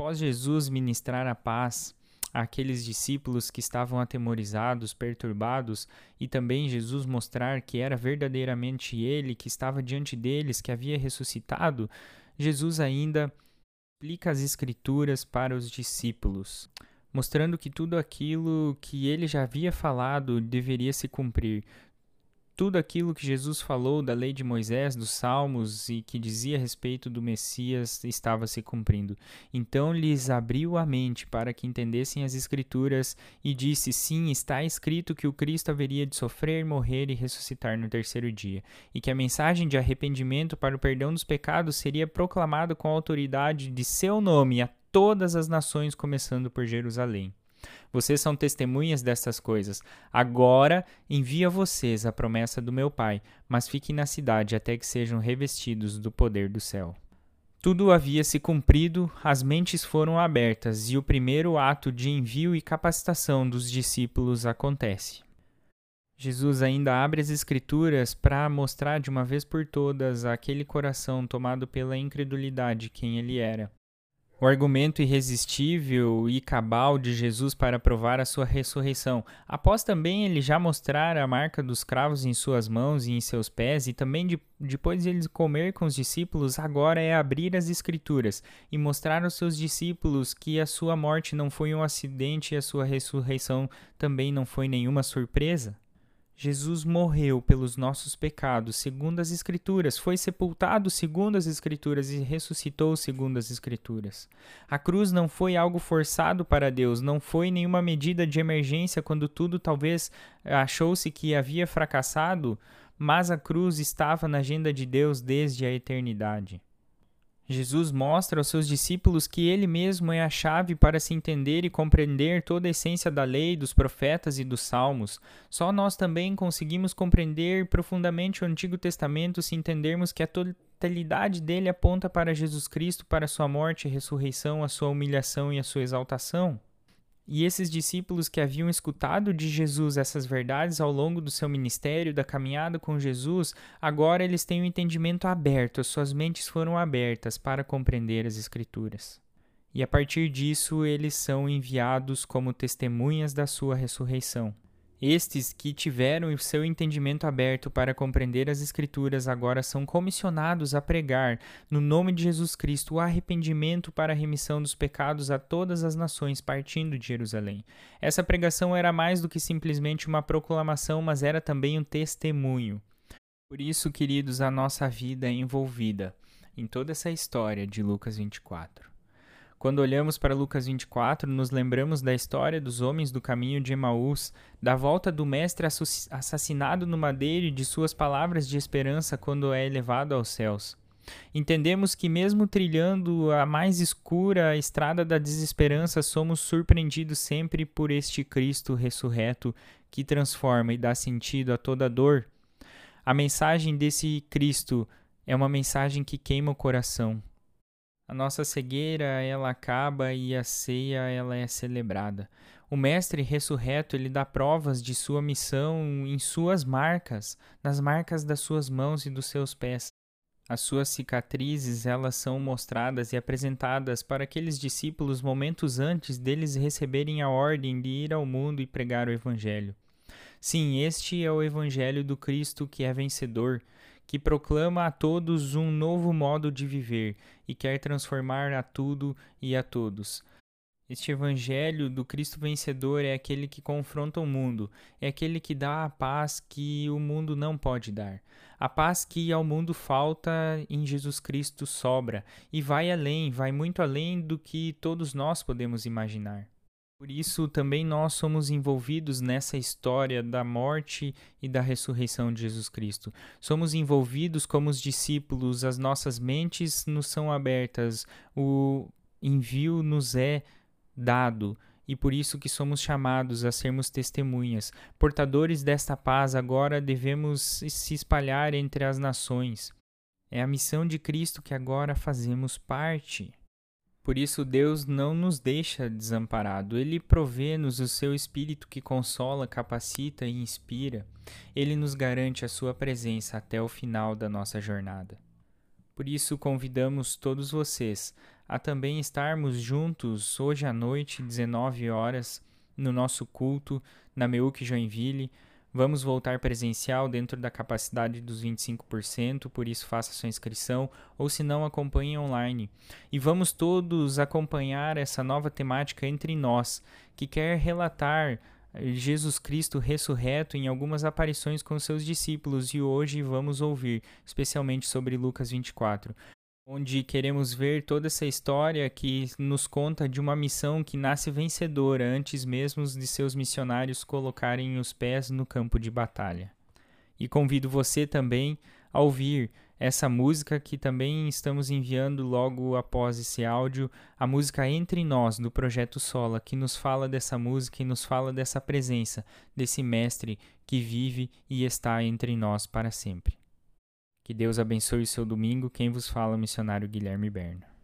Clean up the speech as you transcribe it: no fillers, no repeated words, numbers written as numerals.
Após Jesus ministrar a paz àqueles discípulos que estavam atemorizados, perturbados, e também Jesus mostrar que era verdadeiramente Ele que estava diante deles, que havia ressuscitado, Jesus ainda explica as Escrituras para os discípulos, mostrando que tudo aquilo que Ele já havia falado deveria se cumprir. Tudo aquilo que Jesus falou da lei de Moisés, dos Salmos e que dizia a respeito do Messias estava se cumprindo. Então lhes abriu a mente para que entendessem as Escrituras e disse, sim, está escrito que o Cristo haveria de sofrer, morrer e ressuscitar no terceiro dia. E que a mensagem de arrependimento para o perdão dos pecados seria proclamada com a autoridade de seu nome a todas as nações, começando por Jerusalém. Vocês são testemunhas destas coisas. Agora envio a vocês a promessa do meu Pai, mas fiquem na cidade até que sejam revestidos do poder do céu. Tudo havia se cumprido, as mentes foram abertas e o primeiro ato de envio e capacitação dos discípulos acontece. Jesus ainda abre as Escrituras para mostrar de uma vez por todas àquele coração tomado pela incredulidade quem ele era. O argumento irresistível e cabal de Jesus para provar a sua ressurreição, após também ele já mostrar a marca dos cravos em suas mãos e em seus pés, e também depois de ele comer com os discípulos, agora é abrir as Escrituras e mostrar aos seus discípulos que a sua morte não foi um acidente e a sua ressurreição também não foi nenhuma surpresa. Jesus morreu pelos nossos pecados, segundo as Escrituras, foi sepultado segundo as Escrituras e ressuscitou segundo as Escrituras. A cruz não foi algo forçado para Deus, não foi nenhuma medida de emergência quando tudo talvez achou-se que havia fracassado, mas a cruz estava na agenda de Deus desde a eternidade. Jesus mostra aos seus discípulos que ele mesmo é a chave para se entender e compreender toda a essência da lei, dos profetas e dos salmos. Só nós também conseguimos compreender profundamente o Antigo Testamento se entendermos que a totalidade dele aponta para Jesus Cristo, para sua morte e ressurreição, a sua humilhação e a sua exaltação. E esses discípulos que haviam escutado de Jesus essas verdades ao longo do seu ministério, da caminhada com Jesus, agora eles têm um entendimento aberto, suas mentes foram abertas para compreender as Escrituras. E a partir disso, eles são enviados como testemunhas da sua ressurreição. Estes que tiveram o seu entendimento aberto para compreender as Escrituras agora são comissionados a pregar, no nome de Jesus Cristo, o arrependimento para a remissão dos pecados a todas as nações partindo de Jerusalém. Essa pregação era mais do que simplesmente uma proclamação, mas era também um testemunho. Por isso, queridos, a nossa vida é envolvida em toda essa história de Lucas 24. Quando olhamos para Lucas 24, nos lembramos da história dos homens do caminho de Emaús, da volta do mestre assassinado no madeiro e de suas palavras de esperança quando é elevado aos céus. Entendemos que mesmo trilhando a mais escura estrada da desesperança, somos surpreendidos sempre por este Cristo ressurreto que transforma e dá sentido a toda dor. A mensagem desse Cristo é uma mensagem que queima o coração. A nossa cegueira, ela acaba e a ceia, ela é celebrada. O mestre ressurreto, ele dá provas de sua missão em suas marcas, nas marcas das suas mãos e dos seus pés. As suas cicatrizes, elas são mostradas e apresentadas para aqueles discípulos momentos antes deles receberem a ordem de ir ao mundo e pregar o Evangelho. Sim, este é o Evangelho do Cristo que é vencedor, que proclama a todos um novo modo de viver e quer transformar a tudo e a todos. Este Evangelho do Cristo vencedor é aquele que confronta o mundo, é aquele que dá a paz que o mundo não pode dar. A paz que ao mundo falta, em Jesus Cristo sobra e vai além, vai muito além do que todos nós podemos imaginar. Por isso, também nós somos envolvidos nessa história da morte e da ressurreição de Jesus Cristo. Somos envolvidos como os discípulos, as nossas mentes nos são abertas, o envio nos é dado e por isso que somos chamados a sermos testemunhas. Portadores desta paz, agora devemos se espalhar entre as nações. É a missão de Cristo que agora fazemos parte. Por isso, Deus não nos deixa desamparado. Ele provê-nos o seu Espírito que consola, capacita e inspira. Ele nos garante a sua presença até o final da nossa jornada. Por isso, convidamos todos vocês a também estarmos juntos hoje à noite, 19 horas, no nosso culto, na Meuque Joinville. Vamos voltar presencial dentro da capacidade dos 25%, por isso faça sua inscrição, ou se não, acompanhe online. E vamos todos acompanhar essa nova temática entre nós, que quer relatar Jesus Cristo ressurreto em algumas aparições com seus discípulos, e hoje vamos ouvir, especialmente sobre Lucas 24. Onde queremos ver toda essa história que nos conta de uma missão que nasce vencedora antes mesmo de seus missionários colocarem os pés no campo de batalha. E convido você também a ouvir essa música que também estamos enviando logo após esse áudio, a música Entre Nós, do Projeto Sola, que nos fala dessa música e nos fala dessa presença, desse mestre que vive e está entre nós para sempre. Que Deus abençoe o seu domingo. Quem vos fala é o missionário Guilherme Berno.